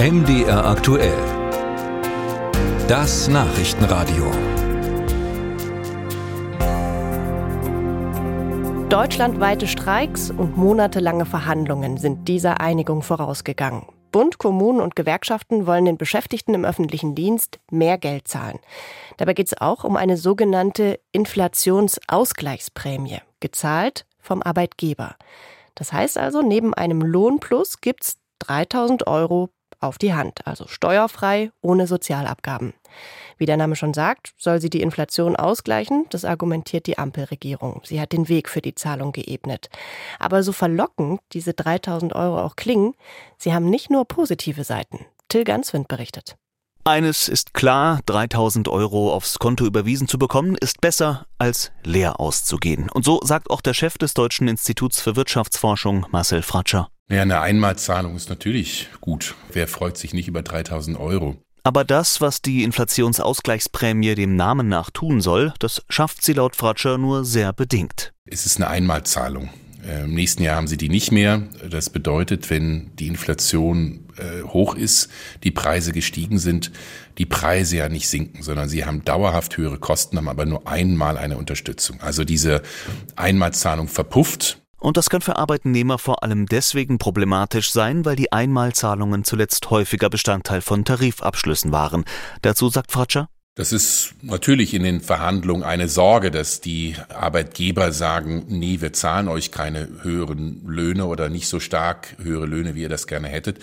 MDR Aktuell. Das Nachrichtenradio. Deutschlandweite Streiks und monatelange Verhandlungen sind dieser Einigung vorausgegangen. Bund, Kommunen und Gewerkschaften wollen den Beschäftigten im öffentlichen Dienst mehr Geld zahlen. Dabei geht es auch um eine sogenannte Inflationsausgleichsprämie, gezahlt vom Arbeitgeber. Das heißt also, neben einem Lohnplus gibt es 3.000 Euro auf die Hand, also steuerfrei, ohne Sozialabgaben. Wie der Name schon sagt, soll sie die Inflation ausgleichen, das argumentiert die Ampelregierung. Sie hat den Weg für die Zahlung geebnet. Aber so verlockend diese 3.000 Euro auch klingen, sie haben nicht nur positive Seiten. Till Ganswind berichtet. Eines ist klar, 3.000 Euro aufs Konto überwiesen zu bekommen, ist besser, als leer auszugehen. Und so sagt auch der Chef des Deutschen Instituts für Wirtschaftsforschung, Marcel Fratzscher. Ja, eine Einmalzahlung ist natürlich gut. Wer freut sich nicht über 3.000 Euro? Aber das, was die Inflationsausgleichsprämie dem Namen nach tun soll, das schafft sie laut Fratzscher nur sehr bedingt. Es ist eine Einmalzahlung. Im nächsten Jahr haben sie die nicht mehr. Das bedeutet, wenn die Inflation hoch ist, die Preise gestiegen sind, die Preise ja nicht sinken, sondern sie haben dauerhaft höhere Kosten, haben aber nur einmal eine Unterstützung. Also diese Einmalzahlung verpufft. Und das kann für Arbeitnehmer vor allem deswegen problematisch sein, weil die Einmalzahlungen zuletzt häufiger Bestandteil von Tarifabschlüssen waren. Dazu sagt Fratzscher: Das ist natürlich in den Verhandlungen eine Sorge, dass die Arbeitgeber sagen, nee, wir zahlen euch keine höheren Löhne oder nicht so stark höhere Löhne, wie ihr das gerne hättet.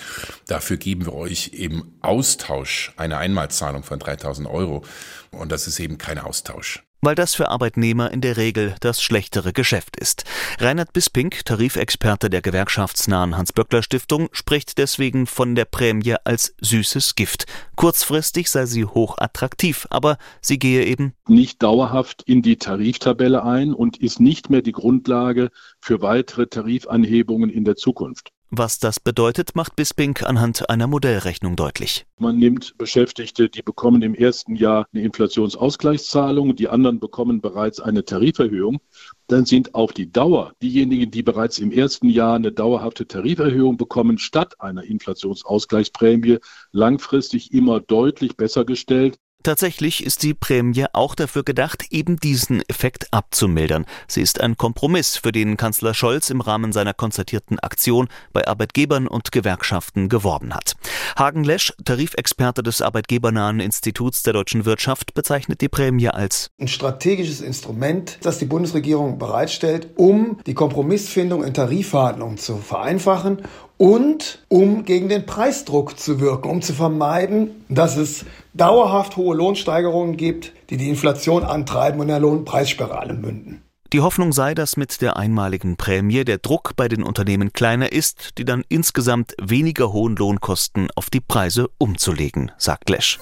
Dafür geben wir euch im Austausch eine Einmalzahlung von 3.000 Euro. Und das ist eben kein Austausch. Weil das für Arbeitnehmer in der Regel das schlechtere Geschäft ist. Reinhard Bispinck, Tarifexperte der gewerkschaftsnahen Hans-Böckler-Stiftung, spricht deswegen von der Prämie als süßes Gift. Kurzfristig sei sie hoch attraktiv, aber sie gehe eben nicht dauerhaft in die Tariftabelle ein und ist nicht mehr die Grundlage für weitere Tarifanhebungen in der Zukunft. Was das bedeutet, macht Bispinck anhand einer Modellrechnung deutlich. Man nimmt Beschäftigte, die bekommen im ersten Jahr eine Inflationsausgleichszahlung, die anderen bekommen bereits eine Tariferhöhung. Dann sind auf die Dauer diejenigen, die bereits im ersten Jahr eine dauerhafte Tariferhöhung bekommen, statt einer Inflationsausgleichsprämie langfristig immer deutlich besser gestellt. Tatsächlich ist die Prämie auch dafür gedacht, eben diesen Effekt abzumildern. Sie ist ein Kompromiss, für den Kanzler Scholz im Rahmen seiner konzertierten Aktion bei Arbeitgebern und Gewerkschaften geworben hat. Hagen Lesch, Tarifexperte des Arbeitgebernahen Instituts der deutschen Wirtschaft, bezeichnet die Prämie als ein strategisches Instrument, das die Bundesregierung bereitstellt, um die Kompromissfindung in Tarifverhandlungen zu vereinfachen und um gegen den Preisdruck zu wirken, um zu vermeiden, dass es dauerhaft hohe Lohnsteigerungen gibt, die die Inflation antreiben und in der Lohnpreisspirale münden. Die Hoffnung sei, dass mit der einmaligen Prämie der Druck bei den Unternehmen kleiner ist, die dann insgesamt weniger hohen Lohnkosten auf die Preise umzulegen, sagt Lesch.